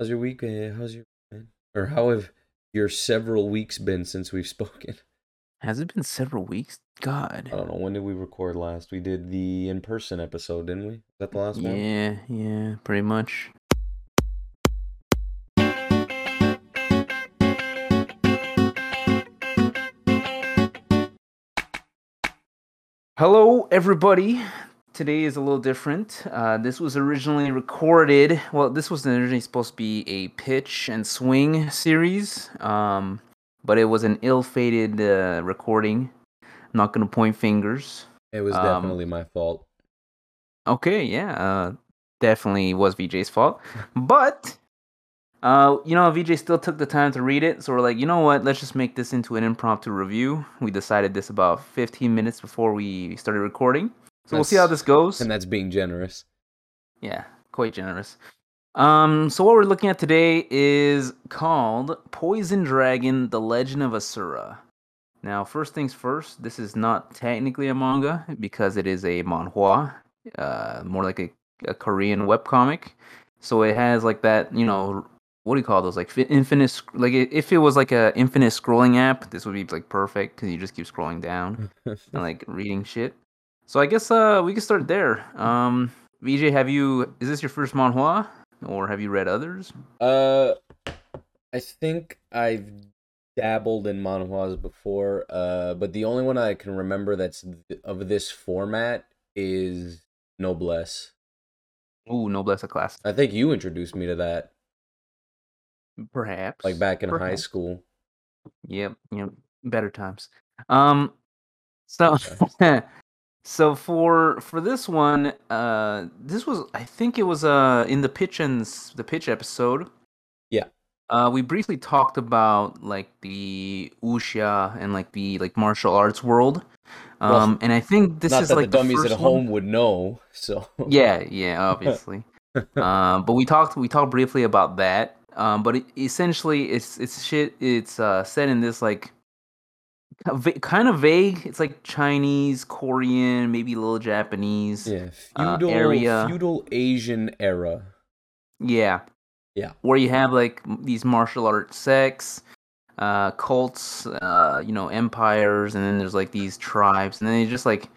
How's your week? How's your man? Or how have your several weeks been since we've spoken? Has it been several weeks? God. I don't know. When did we record last? We did the in-person episode, didn't we? Is that the last one? Yeah, pretty much. Hello, everybody. Today is a little different. This was originally recorded. Well, this was originally supposed to be a pitch and swing series, but it was an ill-fated recording. I'm not going to point fingers. It was definitely my fault. Okay, yeah. Definitely was VJ's fault. But, VJ still took the time to read it. So we're like, you know what? Let's just make this into an impromptu review. We decided this about 15 minutes before we started recording. So we'll see how this goes. And that's being generous. Yeah, quite generous. So what we're looking at today is called Poison Dragon, The Legend of Asura. Now, first things first, this is not technically a manga because it is a manhwa, more like a Korean webcomic. So it has like that, what do you call those? Like infinite, like if it was like a infinite scrolling app, this would be like perfect because you just keep scrolling down and like reading shit. So I guess we can start there. VJ, is this your first manhwa? Or have you read others? I think I've dabbled in manhwas before, but the only one I can remember that's of this format is Noblesse. Ooh, Noblesse, a classic. I think you introduced me to that. Perhaps. Like back in high school. Yep, better times. So for this one, this was, I think it was in the pitch episode. Yeah. We briefly talked about like the wuxia and like the martial arts world. Well, and I think this is like the dummies at home would know. So yeah, obviously. But we talked briefly about that. But essentially it's shit. It's set in this like, kind of vague. It's like Chinese, Korean, maybe a little Japanese. Yeah, feudal Asian era. Yeah. Where you have like these martial arts sects, cults, empires, and then there's like these tribes, and then it's just like,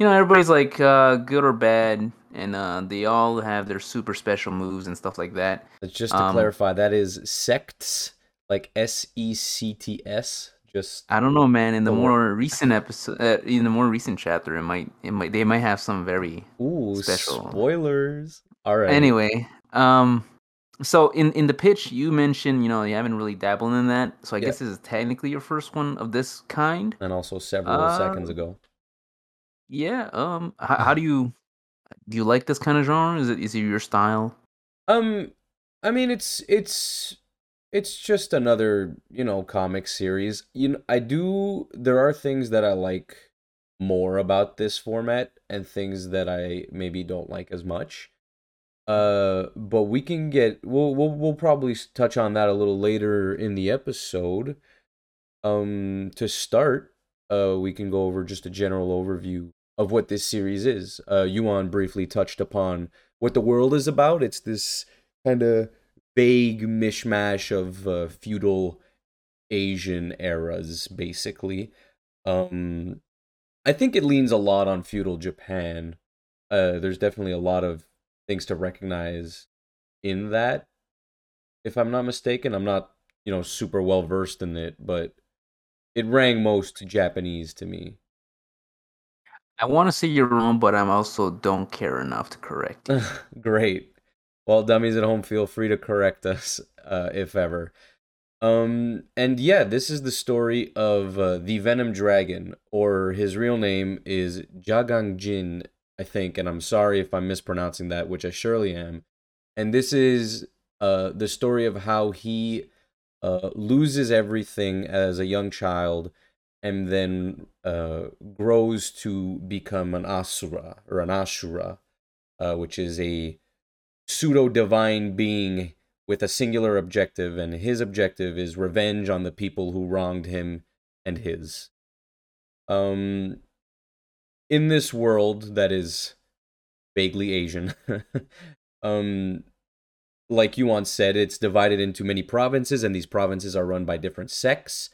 everybody's like good or bad, and they all have their super special moves and stuff like that. Just to clarify, that is sects, like sects. I don't know, man. In the more recent episode, in the more recent chapter, they might have some very special spoilers. All right. Anyway, so in the pitch, you mentioned you haven't really dabbled in that, so I guess this is technically your first one of this kind, and also several seconds ago. Yeah. How do you like this kind of genre? Is it your style? I mean, it's just another, comic series. There are things that I like more about this format and things that I maybe don't like as much. But we'll probably touch on that a little later in the episode. To start, we can go over just a general overview of what this series is. Yuan briefly touched upon what the world is about. It's this kind of vague mishmash of feudal Asian eras, basically. I think it leans a lot on feudal Japan. There's definitely a lot of things to recognize in that. If I'm not mistaken, I'm not, super well versed in it, but it rang most Japanese to me. I want to say you're wrong, but I'm also don't care enough to correct you. Great. Well, dummies at home, feel free to correct us, if ever. This is the story of the Venom Dragon, or his real name is Ja-gang Jin, I think, and I'm sorry if I'm mispronouncing that, which I surely am. And this is the story of how he loses everything as a young child and then grows to become an Asura, which is a pseudo-divine being with a singular objective, and his objective is revenge on the people who wronged him and his. In this world that is vaguely Asian, like Yuan said, it's divided into many provinces, and these provinces are run by different sects.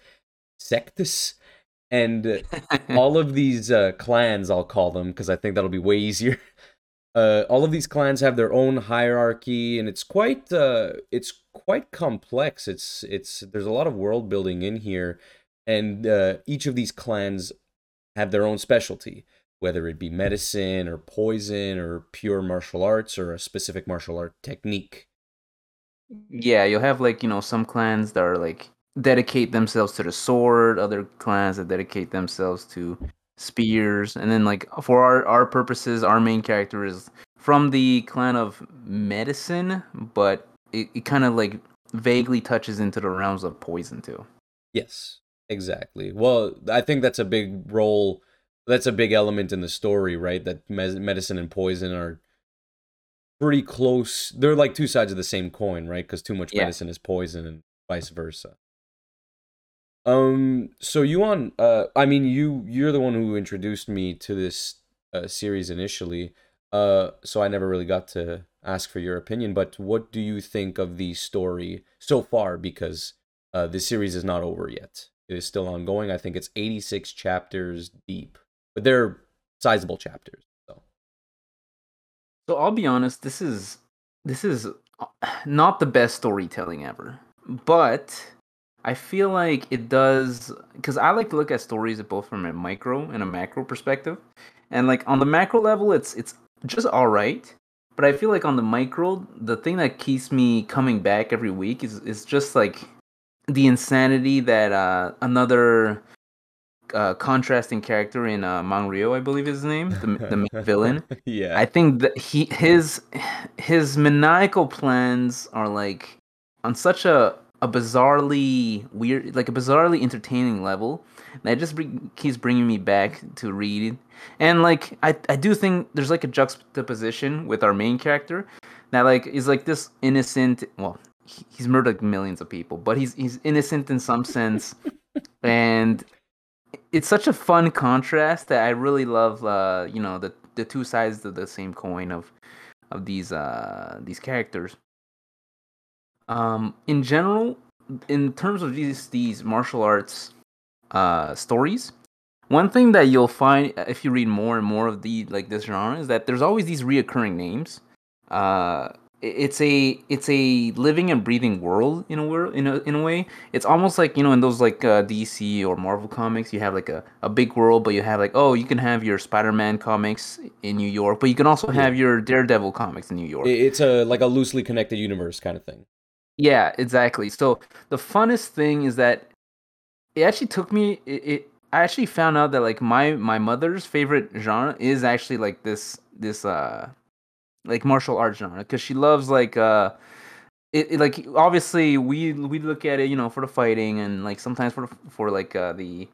And all of these clans, I'll call them, because I think that'll be way easier. All of these clans have their own hierarchy, and it's quite complex. There's a lot of world building in here, and each of these clans have their own specialty, whether it be medicine or poison or pure martial arts or a specific martial art technique. Yeah, you'll have some clans that are dedicate themselves to the sword, other clans that dedicate themselves to spears, and then for our purposes, our main character is from the clan of medicine, but it kind of vaguely touches into the realms of poison too. Yes, exactly. Well, I think that's a big role, that's a big element in the story, right? That medicine and poison are pretty close. They're like two sides of the same coin, right? Because too much medicine is poison, and vice versa. So Yuan, you're the one who introduced me to this series initially. So I never really got to ask for your opinion, but what do you think of the story so far? Because the series is not over yet. It is still ongoing. I think it's 86 chapters deep, but they're sizable chapters. So I'll be honest, this is not the best storytelling ever, but I feel like it does, because I like to look at stories both from a micro and a macro perspective, and on the macro level, it's just all right. But I feel like on the micro, the thing that keeps me coming back every week is just the insanity that another contrasting character in Manryong, I believe is his name, the main villain. Yeah, I think that his maniacal plans are on such a bizarrely weird, a bizarrely entertaining level. And it just keeps bringing me back to read. And, I do think there's, a juxtaposition with our main character that, is, this innocent... Well, he's murdered, millions of people, but he's innocent in some sense. And it's such a fun contrast that I really love, the two sides of the same coin of these characters. In general, in terms of these martial arts stories, one thing that you'll find if you read more and more of this genre is that there's always these reoccurring names. It's a living and breathing world in a way. It's almost in those DC or Marvel comics, you have a big world, but you have you can have your Spider-Man comics in New York, but you can also have your Daredevil comics in New York. It's a loosely connected universe kind of thing. Yeah, exactly. So the funnest thing is that it actually took me. I actually found out that my mother's favorite genre is actually this martial arts genre, because she loves obviously we look at it for the fighting and sometimes for the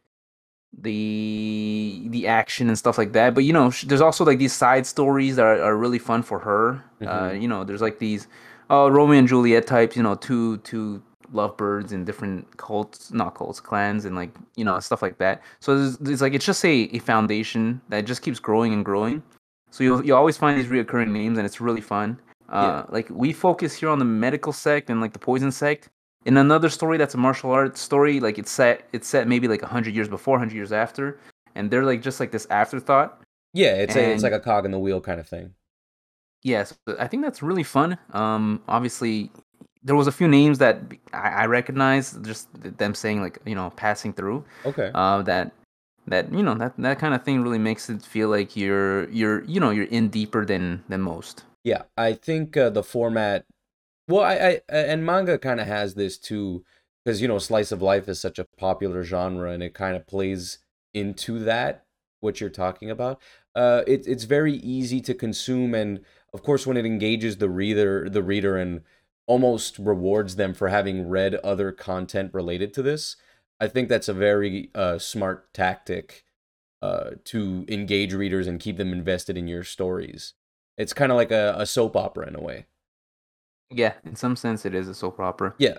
action and stuff like that. But there's also these side stories that are really fun for her. Mm-hmm. There's these. Romeo and Juliet types, two lovebirds in different clans, and stuff like that. So it's just a foundation that just keeps growing and growing. So you always find these reoccurring names, and it's really fun. Yeah. We focus here on the medical sect and the poison sect. In another story that's a martial arts story, it's set maybe 100 years before, 100 years after, and they're just this afterthought. Yeah, it's a cog in the wheel kind of thing. Yes, I think that's really fun. Obviously, there was a few names that I recognized, just them saying passing through. Okay. That kind of thing really makes it feel like you're in deeper than most. Yeah, I think the format. Well, I and manga kind of has this too, because slice of life is such a popular genre, and it kind of plays into that what you're talking about. It's very easy to consume, and of course, when it engages the reader, and almost rewards them for having read other content related to this, I think that's a very smart tactic to engage readers and keep them invested in your stories. It's kind of like a soap opera in a way. Yeah, in some sense, it is a soap opera. Yeah.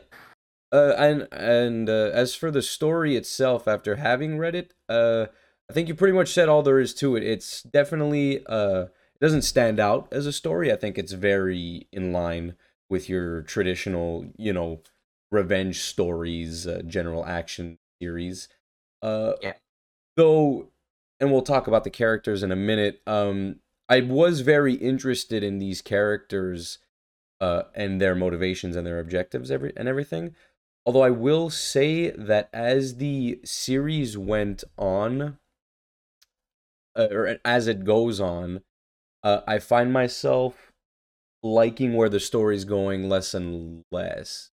And as for the story itself, after having read it, I think you pretty much said all there is to it. It's definitely, it doesn't stand out as a story. I think it's very in line with your traditional, you know, revenge stories, general action series. Yeah. Though, and we'll talk about the characters in a minute, I was very interested in these characters and their motivations and their objectives and everything. Although I will say that as the series went on, or as it goes on, I find myself liking where the story's going less and less,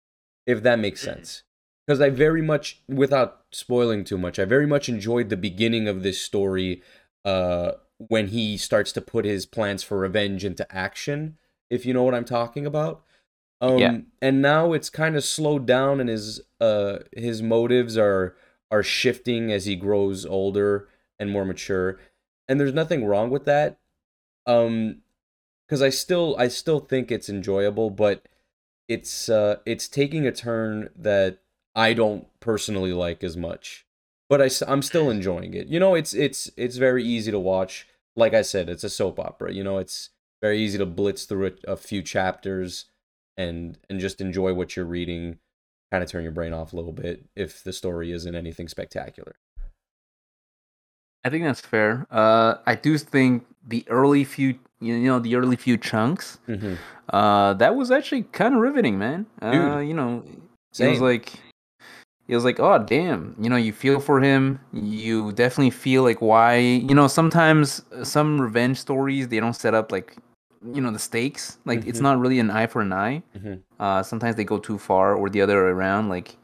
if that makes sense. Because I very much, without spoiling too much, I very much enjoyed the beginning of this story when he starts to put his plans for revenge into action, if you know what I'm talking about. Yeah. And now it's kind of slowed down, and his motives are shifting as he grows older and more mature. And there's nothing wrong with that. Because I still think it's enjoyable, but it's taking a turn that I don't personally like as much. But I'm still enjoying it. You know, it's very easy to watch. Like I said, it's a soap opera. You know, it's very easy to blitz through a few chapters and just enjoy what you're reading, kind of turn your brain off a little bit if the story isn't anything spectacular. I think that's fair. I do think the early few chunks, mm-hmm. That was actually kind of riveting, man. Dude, you know, same. It was like, oh damn, you know, you feel for him. You definitely feel like why, you know, sometimes some revenge stories, they don't set up like, you know, the stakes. Like mm-hmm. It's not really an eye for an eye. Mm-hmm. Sometimes they go too far or the other way around. Like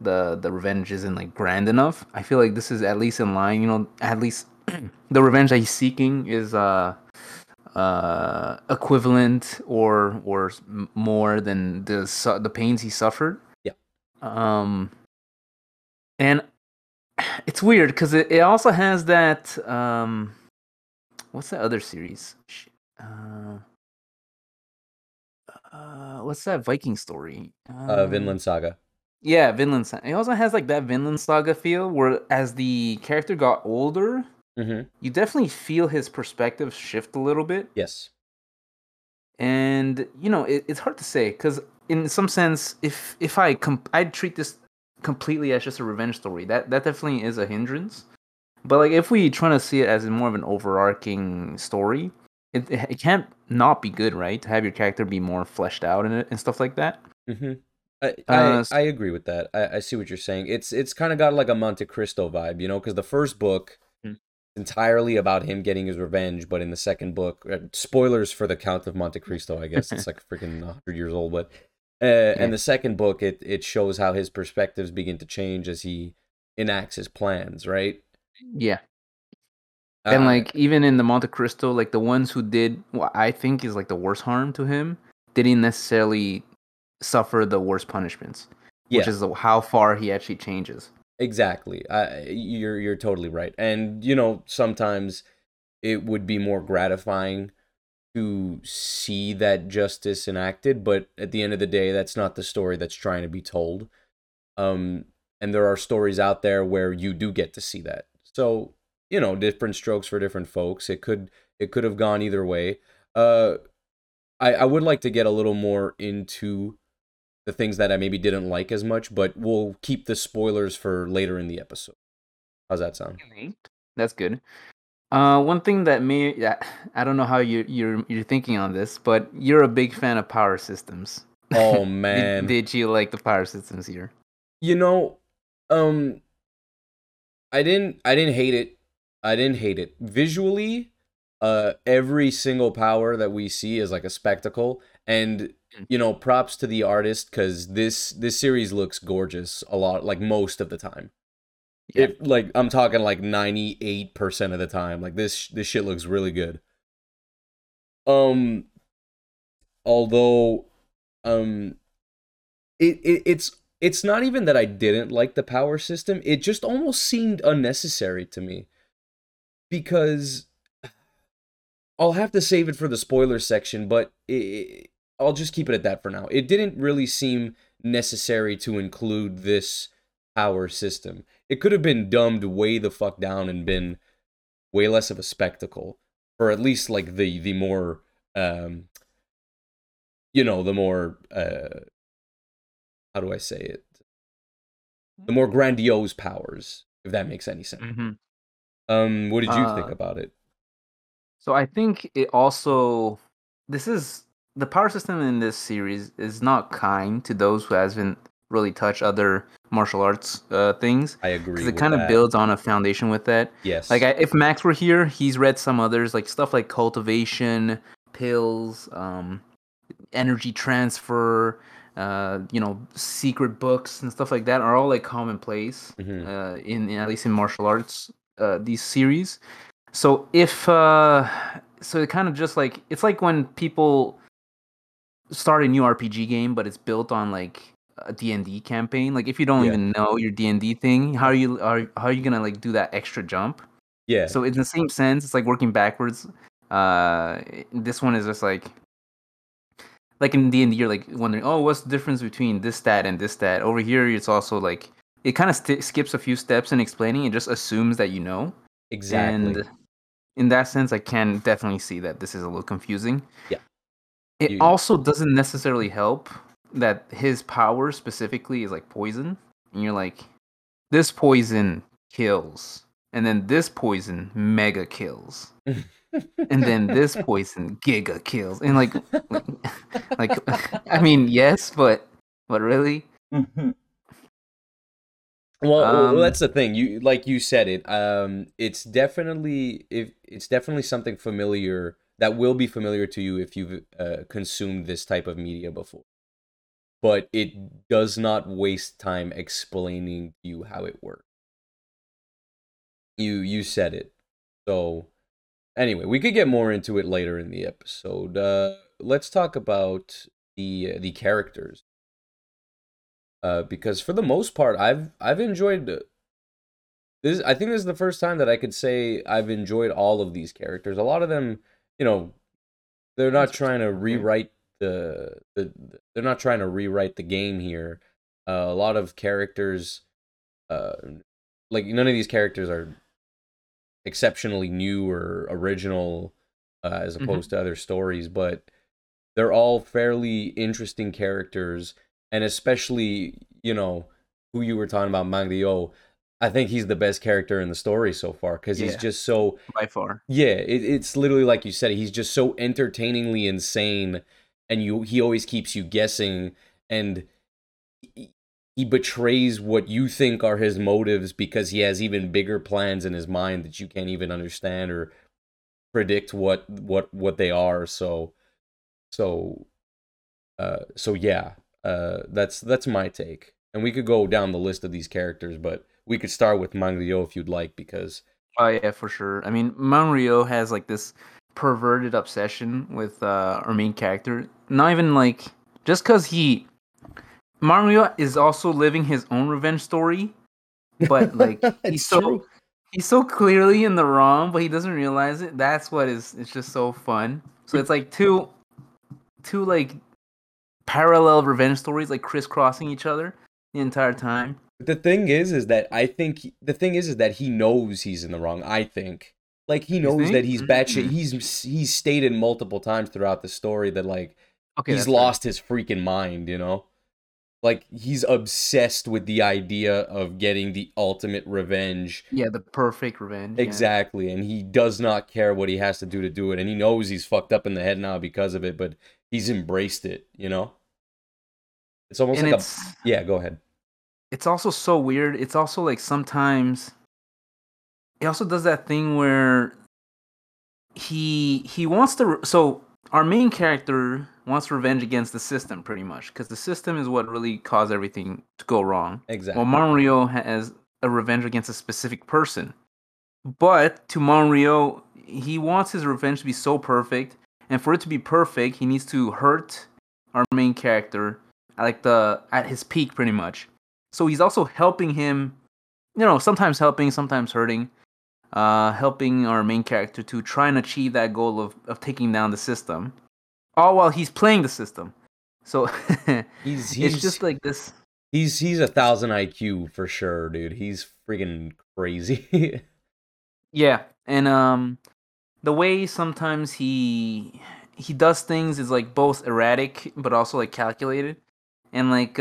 the revenge isn't like grand enough. I feel like this is at least in line. You know, at least the revenge that he's seeking is equivalent or more than the pains he suffered. Yeah. And it's weird because it also has that what's that other series? What's that Viking story? Vinland Saga. Yeah, Vinland Saga. It also has like that Vinland Saga feel, where as the character got older, mm-hmm. you definitely feel his perspective shift a little bit. Yes. And you know, it's hard to say because in some sense, if I'd treat this completely as just a revenge story, that definitely is a hindrance. But like if we trying to see it as more of an overarching story, it can't not be good, right? To have your character be more fleshed out in it and stuff like that. Mm-hmm. I agree with that. I see what you're saying. It's kind of got like a Monte Cristo vibe, you know, because the first book mm-hmm. entirely about him getting his revenge, but in the second book, spoilers for the Count of Monte Cristo, I guess it's like freaking 100 years old, but and the second book it shows how his perspectives begin to change as he enacts his plans, right? Yeah. And like even in the Monte Cristo, like the ones who did what I think is like the worst harm to him didn't necessarily suffer the worst punishments, yeah. which is how far he actually changes. Exactly, you're totally right. And you know, sometimes it would be more gratifying to see that justice enacted, but at the end of the day, that's not the story that's trying to be told. And there are stories out there where you do get to see that. So. You know, different strokes for different folks. It could have gone either way. I would like to get a little more into the things that I maybe didn't like as much, but we'll keep the spoilers for later in the episode. How's that sound? That's good. One thing that I don't know how you're thinking on this, but you're a big fan of power systems. Oh man, did you like the power systems here? You know, I didn't hate it. I didn't hate it. Visually, every single power that we see is like a spectacle. And, you know, props to the artist because this series looks gorgeous a lot, like most of the time. Yeah. Like, I'm talking like 98% of the time. Like, this shit looks really good. Although, it's not even that I didn't like the power system. It just almost seemed unnecessary to me. Because I'll have to save it for the spoiler section, but I'll just keep it at that for now. It didn't really seem necessary to include this power system. It could have been dumbed way the fuck down and been way less of a spectacle, or at least like the more you know, the more, how do I say it? The more grandiose powers, if that makes any sense. Mm-hmm. What did you think about it? So I think it also, this is, the power system in this series is not kind to those who hasn't really touched other martial arts things. I agree. Because it kind of builds on a foundation with that. Yes. Like, if Max were here, he's read some others, like stuff like cultivation, pills, energy transfer, you know, secret books and stuff like that are all like commonplace in at least in martial arts these series. So if so, it kind of just like it's like when people start a new RPG game, but it's built on like a D&D campaign. Like if you don't even know your D&D thing, how are you gonna like do that extra jump? Yeah. So in the same sense, it's like working backwards. This one is just like in D&D, you're like wondering, oh, what's the difference between this stat and this stat? Over here, it's also like it kind of skips a few steps in explaining. It just assumes that you know. Exactly. And in that sense, I can definitely see that this is a little confusing. Yeah. It also doesn't necessarily help that his power specifically is like poison. And you're like, this poison kills. And then this poison mega kills. And then this poison giga kills. And like I mean, yes, but really? Mm-hmm. Well, that's the thing. You like you said it. It's definitely something familiar that will be familiar to you if you've consumed this type of media before. But it does not waste time explaining to you how it works. You said it. So anyway, we could get more into it later in the episode. Let's talk about the characters. Because for the most part, I've enjoyed this. I think this is the first time that I could say I've enjoyed all of these characters. A lot of them, you know, they're not trying to rewrite the game here. A lot of characters, like none of these characters are exceptionally new or original as opposed to other stories, but they're all fairly interesting characters. And especially, you know, who you were talking about, Magrio, I think he's the best character in the story so far because he's just so... By far. Yeah, it's literally like you said, he's just so entertainingly insane and he always keeps you guessing and he betrays what you think are his motives because he has even bigger plans in his mind that you can't even understand or predict what they are. So yeah. That's my take, and we could go down the list of these characters, but we could start with Manryong if you'd like, because oh yeah, for sure. I mean, Manryong has like this perverted obsession with our main character. Not even like just because Manryong is also living his own revenge story, but like he's so clearly in the wrong, but he doesn't realize it. That's what is. It's just so fun. So it's like two like parallel revenge stories, like crisscrossing each other the entire time. The thing is that I think he knows he's in the wrong. I think like he knows that he's batshit. He's stated multiple times throughout the story that like he's lost his freaking mind. You know, like he's obsessed with the idea of getting the ultimate revenge. Yeah, the perfect revenge. Exactly, yeah. And he does not care what he has to do it, and he knows he's fucked up in the head now because of it, but he's embraced it, you know? It's almost and like yeah, go ahead. It's also so weird. It's also like sometimes it also does that thing where he wants to... So our main character wants revenge against the system, pretty much. Because the system is what really caused everything to go wrong. Exactly. Well, Manryong has a revenge against a specific person. But to Manryong, he wants his revenge to be so perfect... And for it to be perfect, he needs to hurt our main character at his peak, pretty much. So he's also helping him, you know, sometimes helping, sometimes hurting, helping our main character to try and achieve that goal of taking down the system, all while he's playing the system. So it's just like this. He's 1,000 IQ for sure, dude. He's freaking crazy. Yeah, and the way sometimes he he does things is like both erratic but also like calculated, and like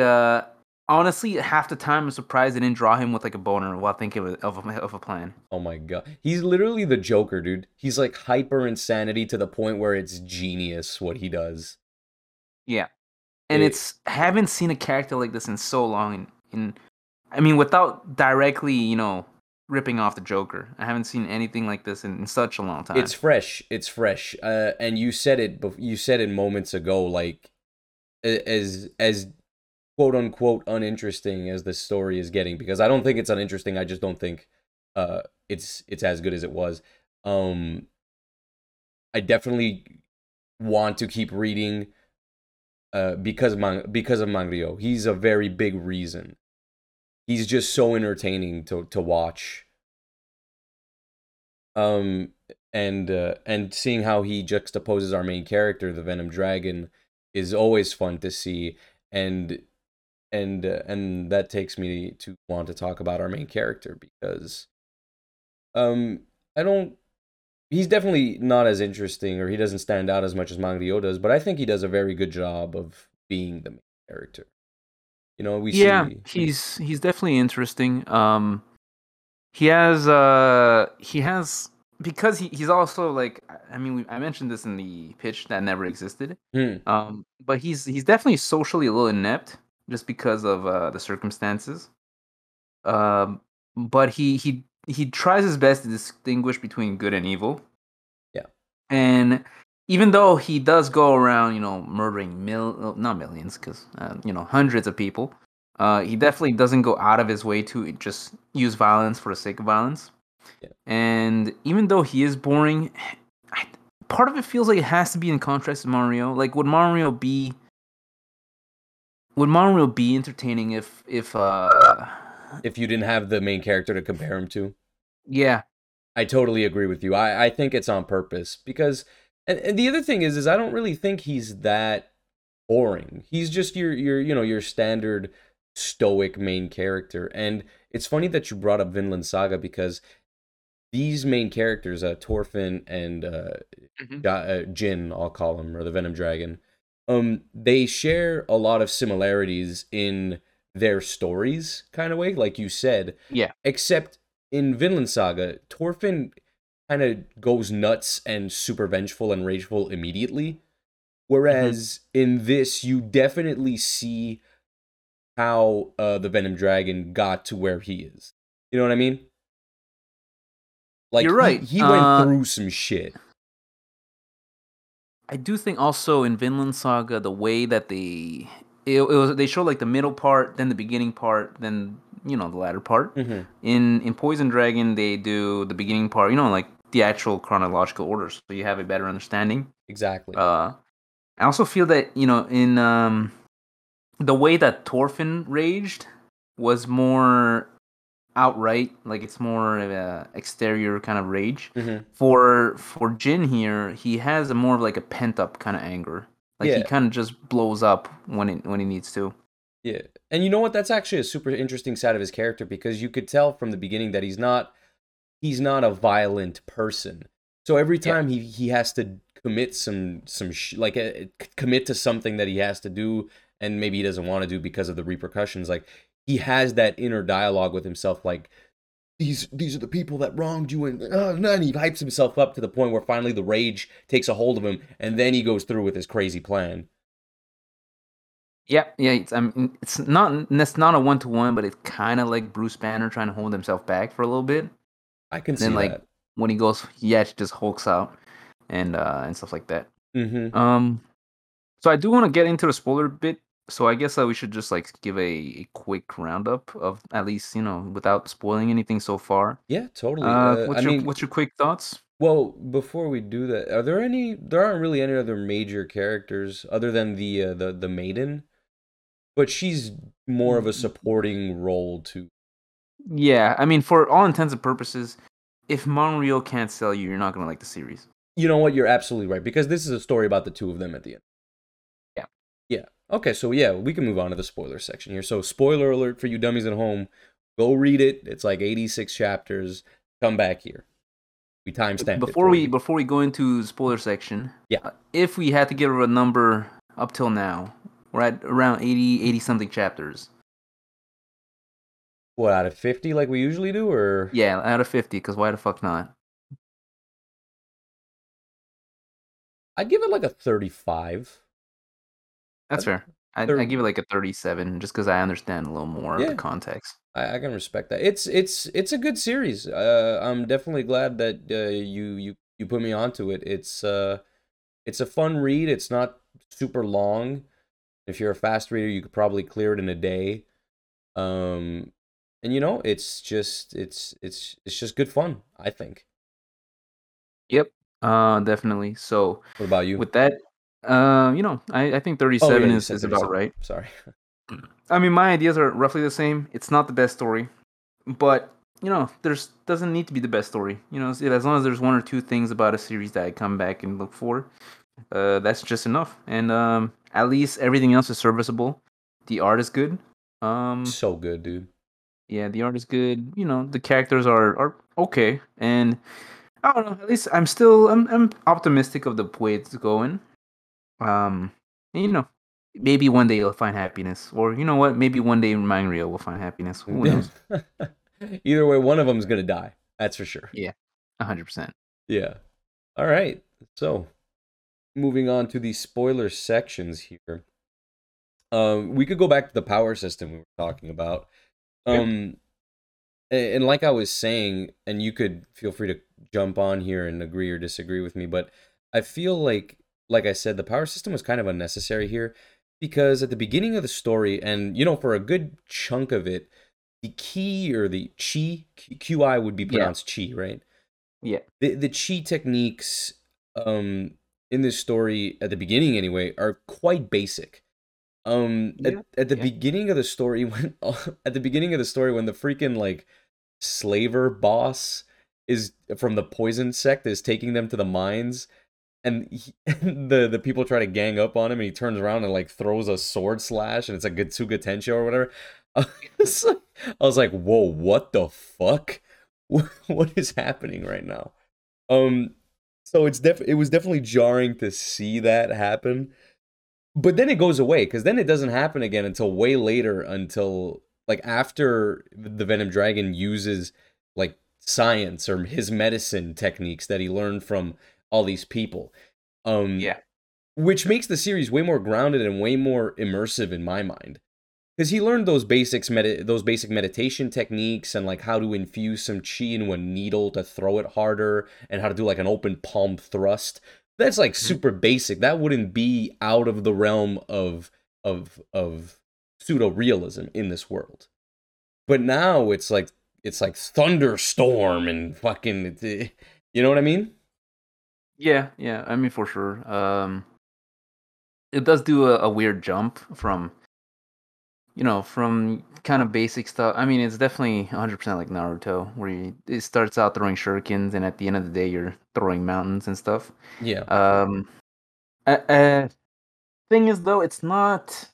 honestly, half the time I'm surprised they didn't draw him with like a boner while thinking of a plan. Oh my god, he's literally the Joker, dude. He's like hyper insanity to the point where it's genius what he does. Yeah, and it's haven't seen a character like this in so long. In I mean, without directly, you know, ripping off the Joker, I haven't seen anything like this in such a long time. It's fresh. And you said it moments ago, like as quote unquote uninteresting as this story is getting, because I don't think it's uninteresting. I just don't think it's as good as it was. I definitely want to keep reading because of Magrio. He's a very big reason. He's just so entertaining to watch. And seeing how he juxtaposes our main character, the Venom Dragon, is always fun to see. And that takes me to want to talk about our main character, because he's definitely not as interesting, or he doesn't stand out as much as Magrio does, but I think he does a very good job of being the main character. You know, he's definitely interesting. He has because he's also like, I mean, I mentioned this in the pitch that never existed. But he's definitely socially a little inept just because of the circumstances. But he tries his best to distinguish between good and evil. Yeah, and even though he does go around, you know, murdering not millions, because hundreds of people, he definitely doesn't go out of his way to just use violence for the sake of violence. Yeah. And even though he is boring, part of it feels like it has to be in contrast to Mario. Like, would Mario be entertaining if you didn't have the main character to compare him to? Yeah, I totally agree with you. I think it's on purpose, because. And the other thing is I don't really think he's that boring. He's just your standard stoic main character. And it's funny that you brought up Vinland Saga, because these main characters, Thorfinn and Jin, I'll call him, or the Venom Dragon, they share a lot of similarities in their stories, kind of way, like you said. Yeah. Except in Vinland Saga, Thorfinn kind of goes nuts and super vengeful and rageful immediately, whereas in this you definitely see how the Venom Dragon got to where he is. You know what I mean? Like, you're right. He went through some shit. I do think also in Vinland Saga, the way that they show like the middle part, then the beginning part, then the latter part. In Poison Dragon, they do the beginning part, like the actual chronological order, so you have a better understanding. Exactly. I also feel that, in the way that Thorfinn raged was more outright, like it's more of a exterior kind of rage. For Jin here, he has a more of like a pent-up kind of anger. Like, yeah. He kind of just blows up when he needs to. Yeah, and you know what? That's actually a super interesting side of his character, because you could tell from the beginning that he's not a violent person. So every time he has to commit commit to something that he has to do, and maybe he doesn't want to do because of the repercussions. Like, he has that inner dialogue with himself, like these are the people that wronged you, and he hypes himself up to the point where finally the rage takes a hold of him, and then he goes through with his crazy plan. Yeah. It's not a one-to-one, but it's kind of like Bruce Banner trying to hold himself back for a little bit. I can see that. Then, like, when he goes, he just hulks out and stuff like that. So I do want to get into the spoiler bit. So I guess we should just like give a quick roundup of at least without spoiling anything so far. Yeah, totally. What's your quick thoughts? Well, before we do that, are there any? There aren't really any other major characters other than the maiden. But she's more of a supporting role too. Yeah, I mean, for all intents and purposes, if Manryong can't sell you, you're not going to like the series. You know what? You're absolutely right, because this is a story about the two of them at the end. Yeah. Yeah. Okay, so we can move on to the spoiler section here. So, spoiler alert for you dummies at home. Go read it. It's like 86 chapters. Come back here. We timestamped before we go into the spoiler section. Yeah. If we had to give a number up till now, we're at around 80 something chapters. What, out of 50 like we usually do, or? Yeah, out of 50, because why the fuck not? I'd give it like a 35. That's fair. I'd give it like a 37, just because I understand a little more of the context. I can respect that. It's a good series. I'm definitely glad that you put me onto it. It's a fun read. It's not super long. If you're a fast reader, you could probably clear it in a day. And you know, it's just good fun, I think. Yep. Definitely. So what about you? With that, I think 37 is about right. Sorry. I mean, my ideas are roughly the same. It's not the best story, but you know, there's doesn't need to be the best story. You know, as long as there's one or two things about a series that I come back and look for, that's just enough. And at least everything else is serviceable. The art is good. So good, dude. Yeah, the art is good. You know, the characters are okay, and I don't know. At least I'm optimistic of the way it's going. And, you know, maybe one day you'll find happiness, or you know what? Maybe one day Manryong will find happiness. Who knows? Either way, one of them's gonna die. That's for sure. Yeah, 100%. Yeah. All right. So, moving on to the spoiler sections here. We could go back to the power system we were talking about. And like I was saying, and you could feel free to jump on here and agree or disagree with me, but I feel like I said, the power system was kind of unnecessary here because at the beginning of the story, and, you know, for a good chunk of it, the ki or the chi, QI would be pronounced chi, right? Yeah. The chi techniques in this story, at the beginning anyway, are quite basic. At the beginning of the story when the freaking like slaver boss is from the poison sect is taking them to the mines, and the people try to gang up on him, and he turns around and like throws a sword slash, and it's like Getsuga Tensho or whatever. I was like, whoa, what the fuck? What is happening right now? So it was definitely jarring to see that happen. But then it goes away, because then it doesn't happen again until way later, until, like, after the Venom Dragon uses, like, science or his medicine techniques that he learned from all these people. Which makes the series way more grounded and way more immersive in my mind. Because he learned those basic meditation techniques and, like, how to infuse some chi into a needle to throw it harder and how to do, like, an open palm thrust. That's like super basic. That wouldn't be out of the realm of pseudo realism in this world. But now it's like thunderstorm and fucking, you know what I mean? Yeah. I mean, for sure. It does do a weird jump from kind of basic stuff. I mean, it's definitely 100% like Naruto, where it starts out throwing shurikens, and at the end of the day, you're throwing mountains and stuff. Yeah. Thing is, though, it's not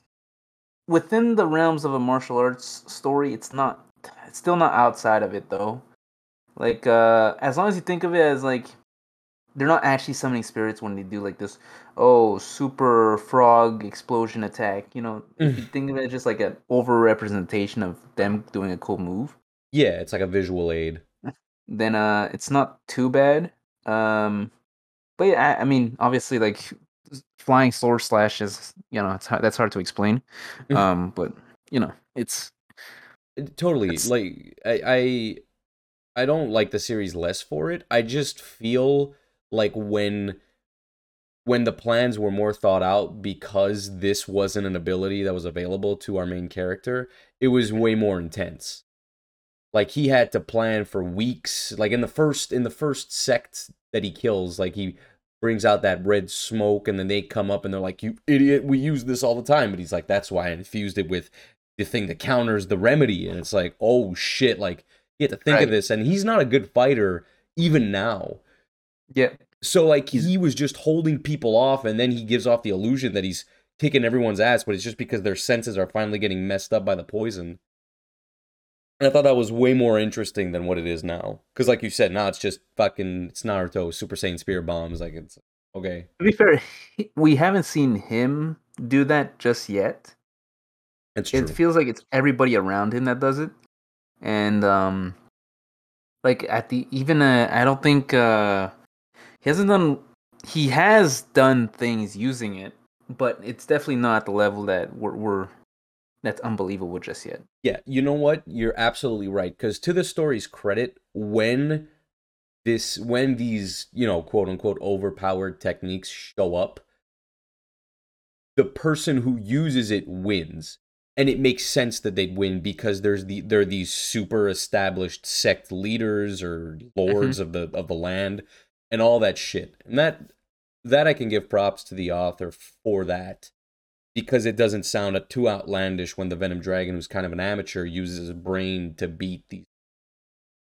within the realms of a martial arts story. It's still not outside of it, though. Like, as long as you think of it as like, they're not actually summoning spirits when they do like this, super frog explosion attack. You know, if you think of it as just like an overrepresentation of them doing a cool move. Yeah, it's like a visual aid. Then it's not too bad. But yeah, I mean, obviously, like flying sword slash is, you know, that's hard to explain. But you know, I don't like the series less for it. I just feel like when the plans were more thought out, because this wasn't an ability that was available to our main character, it was way more intense. Like, he had to plan for weeks. Like, in the first sect that he kills, like, he brings out that red smoke, and then they come up and they're like, "You idiot, we use this all the time." But he's like, "That's why I infused it with the thing that counters the remedy." And it's like, oh shit, like, he had to think of this, and he's not a good fighter even now. Yeah. So, like, he was just holding people off, and then he gives off the illusion that he's kicking everyone's ass, but it's just because their senses are finally getting messed up by the poison. And I thought that was way more interesting than what it is now. Because like you said, now it's just fucking Naruto, Super Saiyan Spirit Bombs. Like, it's okay. To be fair, we haven't seen him do that just yet. It's true. It feels like it's everybody around him that does it. And, like, at the... Even, I don't think... he hasn't done... He has done things using it, but it's definitely not the level that we're that's unbelievable just yet. Yeah, you know what? You're absolutely right. Because to the story's credit, when these, you know, quote-unquote overpowered techniques show up, the person who uses it wins. And it makes sense that they'd win because there are these super established sect leaders or lords of the land and all that shit. And that I can give props to the author for that, because it doesn't sound too outlandish when the Venom Dragon, who's kind of an amateur, uses his brain to beat these.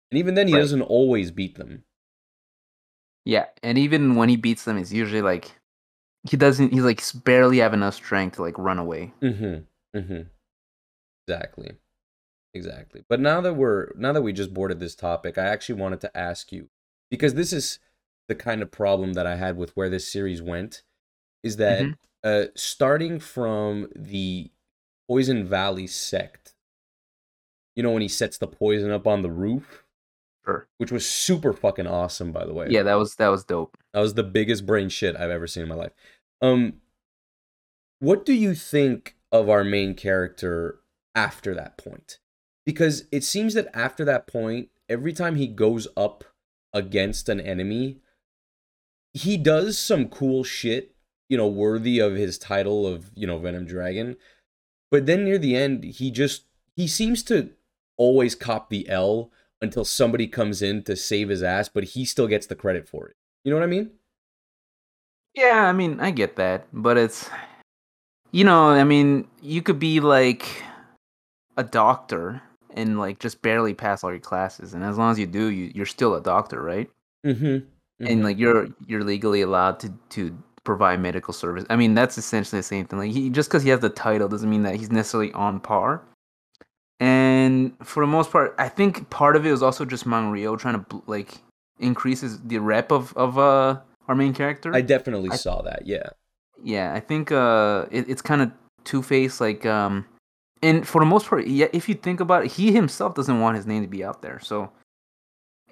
And even then, he doesn't always beat them. Yeah, and even when he beats them, it's usually like he doesn't. He's like barely have enough strength to like run away. Mm-hmm. Mm-hmm. Exactly. But now that we just boarded this topic, I actually wanted to ask you, because this is the kind of problem that I had with where this series went, is that starting from the Poison Valley sect, you know, when he sets the poison up on the roof, which was super fucking awesome, by the way. Yeah, that was dope. That was the biggest brain shit I've ever seen in my life. What do you think of our main character after that point? Because it seems that after that point, every time he goes up against an enemy, he does some cool shit, you know, worthy of his title of, you know, Venom Dragon. But then near the end, he seems to always cop the L until somebody comes in to save his ass, but he still gets the credit for it. You know what I mean? Yeah, I mean, I get that, but it's, you know, I mean, you could be like a doctor and like just barely pass all your classes, and as long as you do, you're still a doctor, right? Mm-hmm. And like you're legally allowed to provide medical service. I mean, that's essentially the same thing. Like, he just because he has the title doesn't mean that he's necessarily on par. And for the most part, I think part of it was also just Manryong trying to like increases the rep of our main character. I definitely saw that. Yeah. I think it's kind of two-faced. Like, and for the most part, yeah, if you think about it, he himself doesn't want his name to be out there. So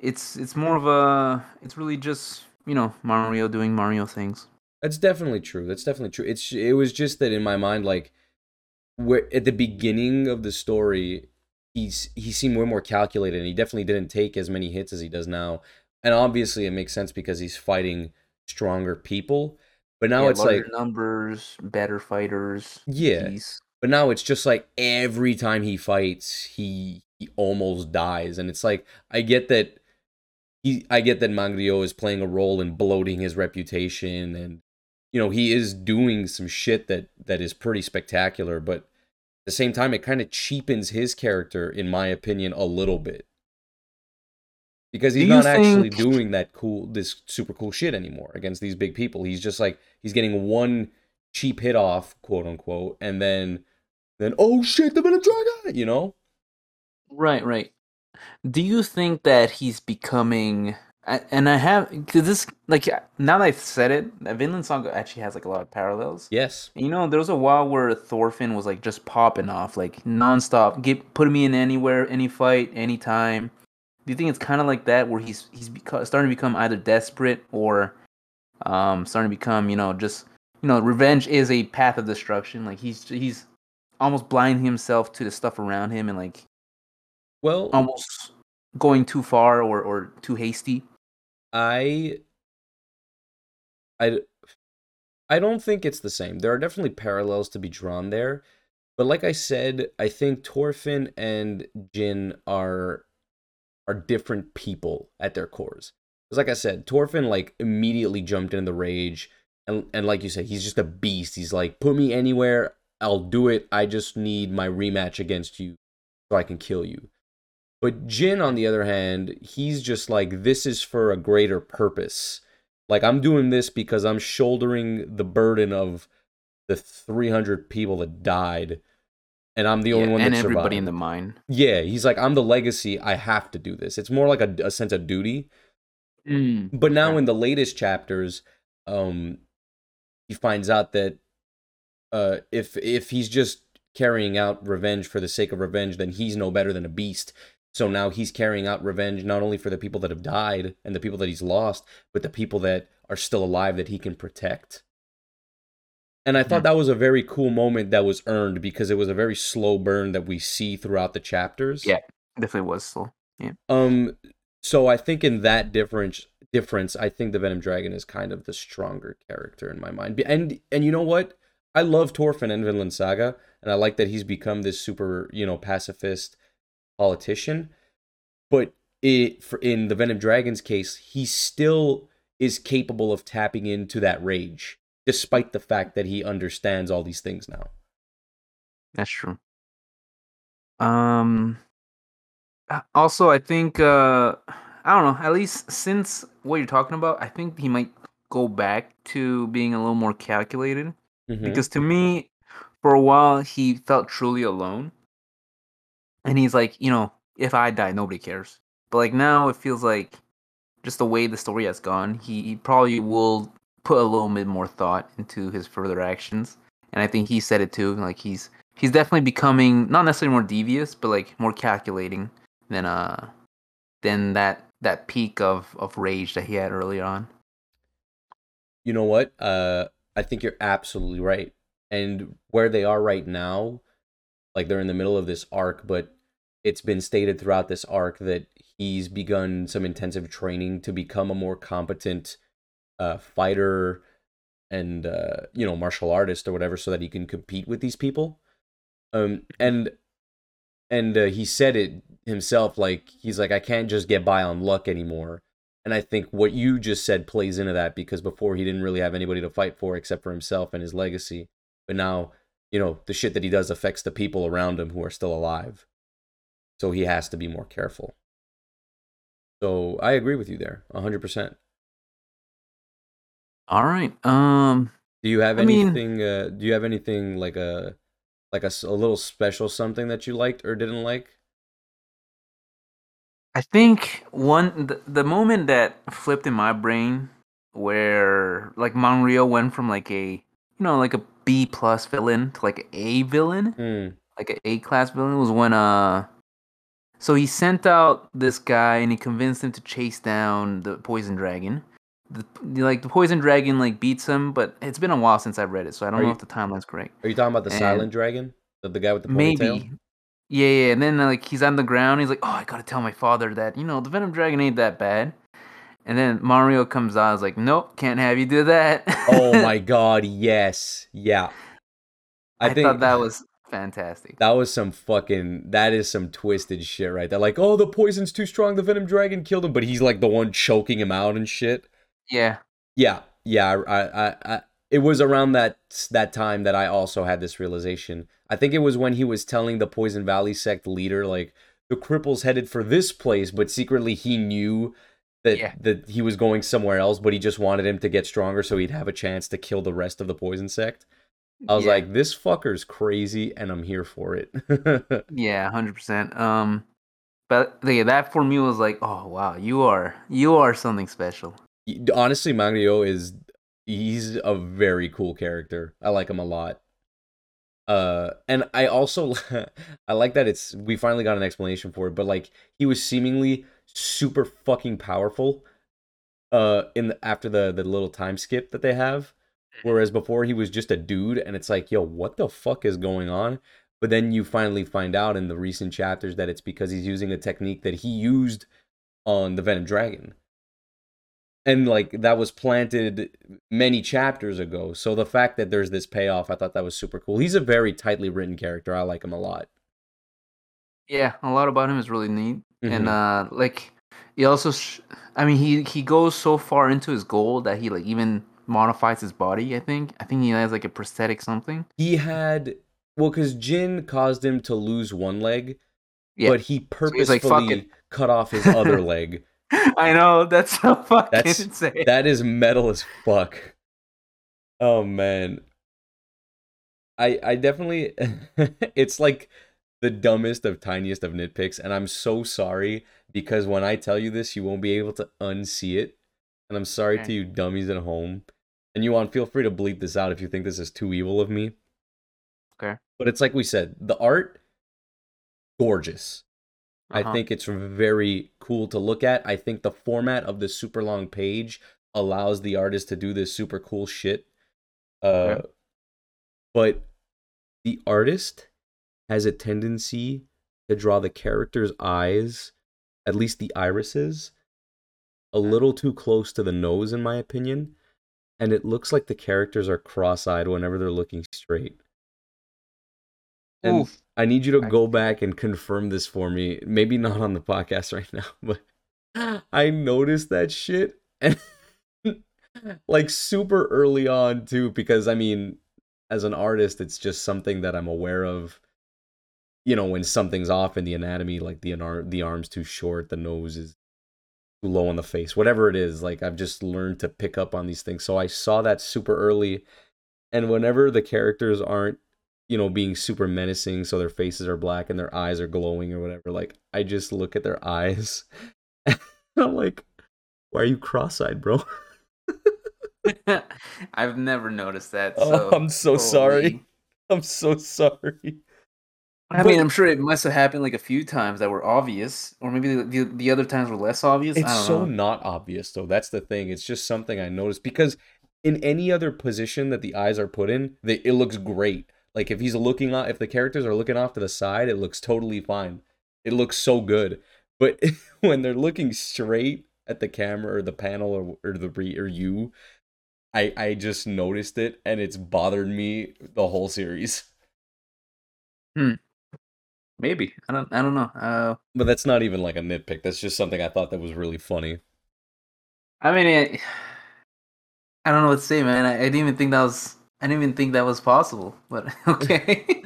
it's more of a, it's really just, you know, Manryong doing Manryong things. That's definitely true. It was just that in my mind, like, where at the beginning of the story, he seemed way more calculated, and he definitely didn't take as many hits as he does now. And obviously, it makes sense because he's fighting stronger people. But now it's like numbers, better fighters. Yeah. Peace. But now it's just like every time he fights, he almost dies, and it's like I get that. I get that Magrio is playing a role in bloating his reputation, and, you know, he is doing some shit that is pretty spectacular, but at the same time, it kind of cheapens his character, in my opinion, a little bit. Because he's not actually doing this super cool shit anymore against these big people. He's just like, he's getting one cheap hit off, quote unquote, and then oh shit, the Venom Dragon, you know? Right. Do you think that he's becoming... And I have, because this, like, now that I've said it, Vinland Saga actually has like a lot of parallels. Yes. You know, there was a while where Thorfinn was like just popping off, like nonstop. Put me in anywhere, any fight, anytime. Do you think it's kind of like that, where he's starting to become either desperate or, starting to become, you know, just, you know, revenge is a path of destruction. Like he's almost blinding himself to the stuff around him, and like, well, almost going too far or too hasty. I don't think it's the same. There are definitely parallels to be drawn there. But like I said, I think Thorfinn and Jin are different people at their cores. Because like I said, Thorfinn like immediately jumped into the rage. And like you said, he's just a beast. He's like, put me anywhere, I'll do it. I just need my rematch against you so I can kill you. But Jin, on the other hand, he's just like, this is for a greater purpose. Like, I'm doing this because I'm shouldering the burden of the 300 people that died and I'm the only one that survived. And everybody in the mine. Yeah, he's like, I'm the legacy. I have to do this. It's more like a sense of duty. But now in the latest chapters, he finds out that if he's just carrying out revenge for the sake of revenge, then he's no better than a beast. So now he's carrying out revenge not only for the people that have died and the people that he's lost, but the people that are still alive that he can protect. And I thought that was a very cool moment that was earned because it was a very slow burn that we see throughout the chapters. Yeah, definitely was slow. Yeah. So I think in that difference, I think the Venom Dragon is kind of the stronger character in my mind. And you know what? I love Thorfinn in Vinland Saga, and I like that he's become this super, pacifist politician, but in the Venom Dragon's case, he still is capable of tapping into that rage, despite the fact that he understands all these things now. That's true. Also, I think, I don't know, at least since what you're talking about, I think he might go back to being a little more calculated, because to me, for a while, he felt truly alone. And he's like, if I die, nobody cares. But like now, it feels like just the way the story has gone, he probably will put a little bit more thought into his further actions. And I think he said it too. Like he's definitely becoming not necessarily more devious, but like more calculating than that peak of rage that he had earlier on. You know what? I think you're absolutely right. And where they are right now. Like they're in the middle of this arc, but it's been stated throughout this arc that he's begun some intensive training to become a more competent fighter and, martial artist or whatever, so that he can compete with these people. And he said it himself, like, he's like, I can't just get by on luck anymore. And I think what you just said plays into that, because before he didn't really have anybody to fight for except for himself and his legacy. But now, the shit that he does affects the people around him who are still alive. So he has to be more careful. So I agree with you there, 100%. All right. Do you have anything? Do you have anything like a little special something that you liked or didn't like? I think the moment that flipped in my brain where like Manryong went from like a like a B+ villain to like a villain, like an A-class villain, was when so he sent out this guy and he convinced him to chase down the Poison Dragon. The Poison Dragon like beats him, but it's been a while since I've read it, so I don't know if the timeline's correct. Are you talking about the Silent Dragon, the guy with the ponytail? Maybe. Yeah. And then like he's on the ground, he's like, oh, I gotta tell my father that the Venom Dragon ain't that bad. And then Mario comes out, is like, nope, can't have you do that. Oh my god, yes. Yeah. I thought that was fantastic. That was some twisted shit right there. Like, oh, the poison's too strong, the Venom Dragon killed him, but he's like the one choking him out and shit. Yeah. Yeah. Yeah. I it was around that time that I also had this realization. I think it was when he was telling the Poison Valley sect leader, like, the cripple's headed for this place, but secretly he knew that he was going somewhere else, but he just wanted him to get stronger so he'd have a chance to kill the rest of the poison sect. I was like, this fucker's crazy, and I'm here for it. Yeah, 100%. But yeah, that for me was like, oh wow, you are something special. Honestly, Magrio he's a very cool character. I like him a lot. And I also I like that we finally got an explanation for it, but like he was seemingly super fucking powerful after the little time skip that they have, whereas before he was just a dude, and it's like, yo, what the fuck is going on? But then you finally find out in the recent chapters that it's because he's using a technique that he used on the Venom Dragon, and like that was planted many chapters ago. So the fact that there's this payoff, I thought that was super cool. He's a very tightly written character. I like him a lot. Yeah, a lot about him is really neat. And he also, he goes so far into his goal that he like even modifies his body. I think he has like a prosthetic something. He had, because Jin caused him to lose one leg, but he purposefully cut off his other leg. I know, that's so fucking insane. That is metal as fuck. Oh man. I definitely it's like the dumbest of tiniest of nitpicks, and I'm so sorry, because when I tell you this, you won't be able to unsee it. And I'm sorry to you dummies at home. And Yuan, feel free to bleep this out if you think this is too evil of me. Okay. But it's like we said, the art, gorgeous. I think it's very cool to look at. I think the format of the super long page allows the artist to do this super cool shit. Okay. But the artist has a tendency to draw the character's eyes, at least the irises, a little too close to the nose, in my opinion. And it looks like the characters are cross-eyed whenever they're looking straight. And oof. I need you to go back and confirm this for me. Maybe not on the podcast right now, but I noticed that shit. And like super early on too, because I mean, as an artist, it's just something that I'm aware of. You know, when something's off in the anatomy, like the arm's too short, the nose is too low on the face, whatever it is, like I've just learned to pick up on these things. So I saw that super early. And whenever the characters aren't, you know, being super menacing, so their faces are black and their eyes are glowing or whatever, like I just look at their eyes and I'm like, why are you cross-eyed, bro? I've never noticed that. So I'm so sorry. I'm so sorry. I mean, I'm sure it must have happened like a few times that were obvious, or maybe the other times were less obvious. It's not obvious, though. That's the thing. It's just something I noticed, because in any other position that the eyes are put in, it looks great. Like if he's looking off, if the characters are looking off to the side, it looks totally fine. It looks so good. But when they're looking straight at the camera or the panel or you, I just noticed it, and it's bothered me the whole series. Maybe. I don't know. But that's not even like a nitpick. That's just something I thought that was really funny. I mean, I don't know what to say, man. I didn't even think that was possible. But okay.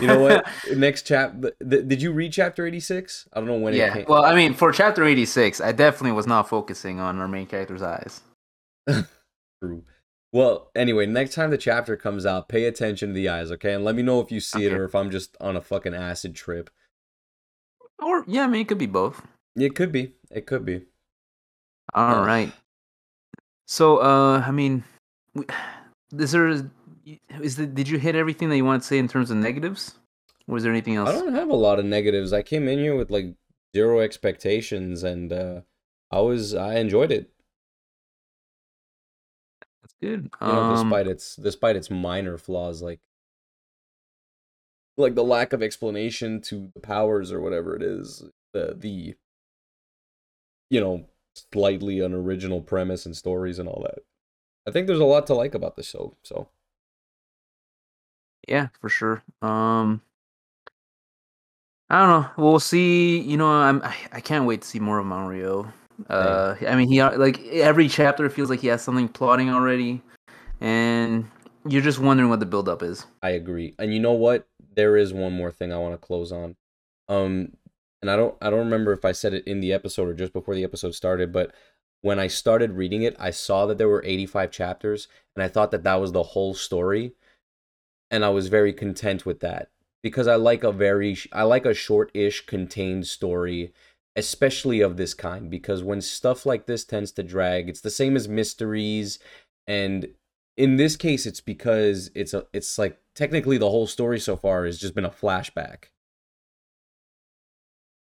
You know what? Next chapter. Did you read chapter 86? I don't know when it came. Yeah. Well, I mean, for chapter 86, I definitely was not focusing on our main character's eyes. True. Well, anyway, next time the chapter comes out, pay attention to the eyes, okay? And let me know if you see it, or if I'm just on a fucking acid trip. Or, yeah, I mean, it could be both. It could be. It could be. All right. So, I mean, did you hit everything that you want to say in terms of negatives? Or is there anything else? I don't have a lot of negatives. I came in here with, like, zero expectations, and I enjoyed it. Good. You know, despite its minor flaws, like the lack of explanation to the powers or whatever it is, the you know, slightly unoriginal premise and stories and all that. I think there's a lot to like about this show. So yeah, for sure. I don't know. We'll see. You know, I can't wait to see more of Mario. I mean, he like every chapter feels like he has something plotting already, and you're just wondering what the buildup is. I agree. And you know what? There is one more thing I want to close on. And I don't remember if I said it in the episode or just before the episode started, but when I started reading it, I saw that there were 85 chapters, and I thought that was the whole story, and I was very content with that, because I like a short-ish contained story. Especially of this kind, because when stuff like this tends to drag, it's the same as mysteries, and in this case, it's because it's like technically the whole story so far has just been a flashback.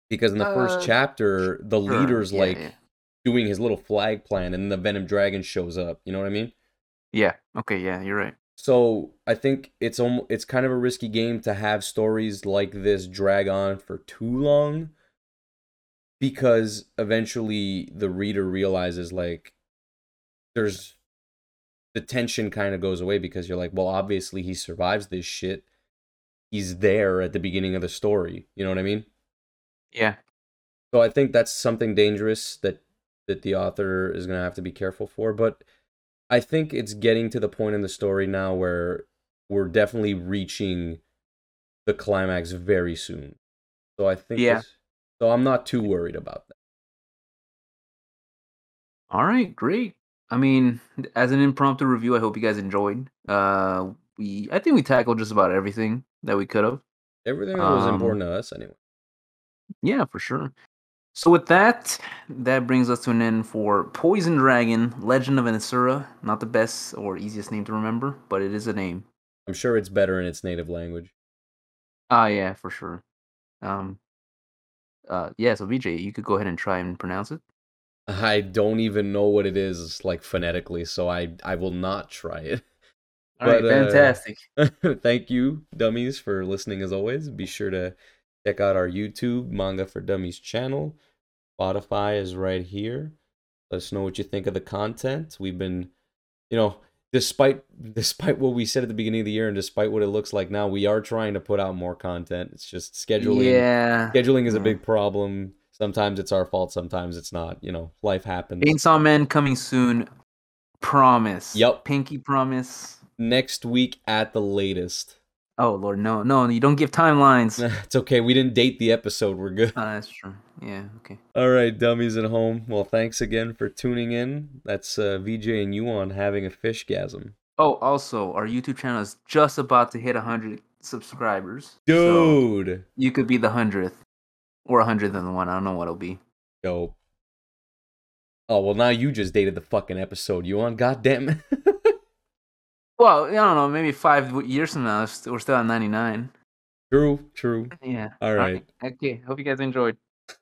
Because in the first chapter, the leader's doing his little flag plan, and then the Venom Dragon shows up. You know what I mean? Yeah. Okay. Yeah, you're right. So I think it's kind of a risky game to have stories like this drag on for too long. Because eventually the reader realizes, like, there's the tension kind of goes away, because you're like, well, obviously he survives this shit. He's there at the beginning of the story. You know what I mean? Yeah. So I think that's something dangerous that the author is going to have to be careful for. But I think it's getting to the point in the story now where we're definitely reaching the climax very soon. So I think... Yeah. So I'm not too worried about that. All right, great. I mean, as an impromptu review, I hope you guys enjoyed. I think we tackled just about everything that we could have. Everything that was important to us, anyway. Yeah, for sure. So with that, that brings us to an end for Poison Dragon, Legend of Asura. Not the best or easiest name to remember, but it is a name. I'm sure it's better in its native language. Yeah, for sure. So VJ, you could go ahead and try and pronounce it. I don't even know what it is, like, phonetically, so I will not try it. All right, fantastic. Thank you, dummies, for listening as always. Be sure to check out our YouTube, Manga for Dummies channel. Spotify is right here. Let us know what you think of the content. We've been, despite what we said at the beginning of the year and despite what it looks like now, we are trying to put out more content. It's just scheduling. Yeah. Scheduling is a big problem. Sometimes it's our fault, sometimes it's not. Life happens. Chainsaw Man coming soon. Promise. Yep. Pinky promise. Next week at the latest. Oh, Lord, no, you don't give timelines. It's okay. We didn't date the episode. We're good. That's true. Yeah, okay. All right, dummies at home. Well, thanks again for tuning in. That's VJ and you on having a fishgasm. Oh, also, our YouTube channel is just about to hit 100 subscribers. Dude! So you could be the 100th. Or 101. I don't know what it'll be. Dope. Oh, well, now you just dated the fucking episode. You on? Goddamn. Well, I don't know. Maybe 5 years from now, we're still at 99. True. Yeah. All right. Okay. Hope you guys enjoyed.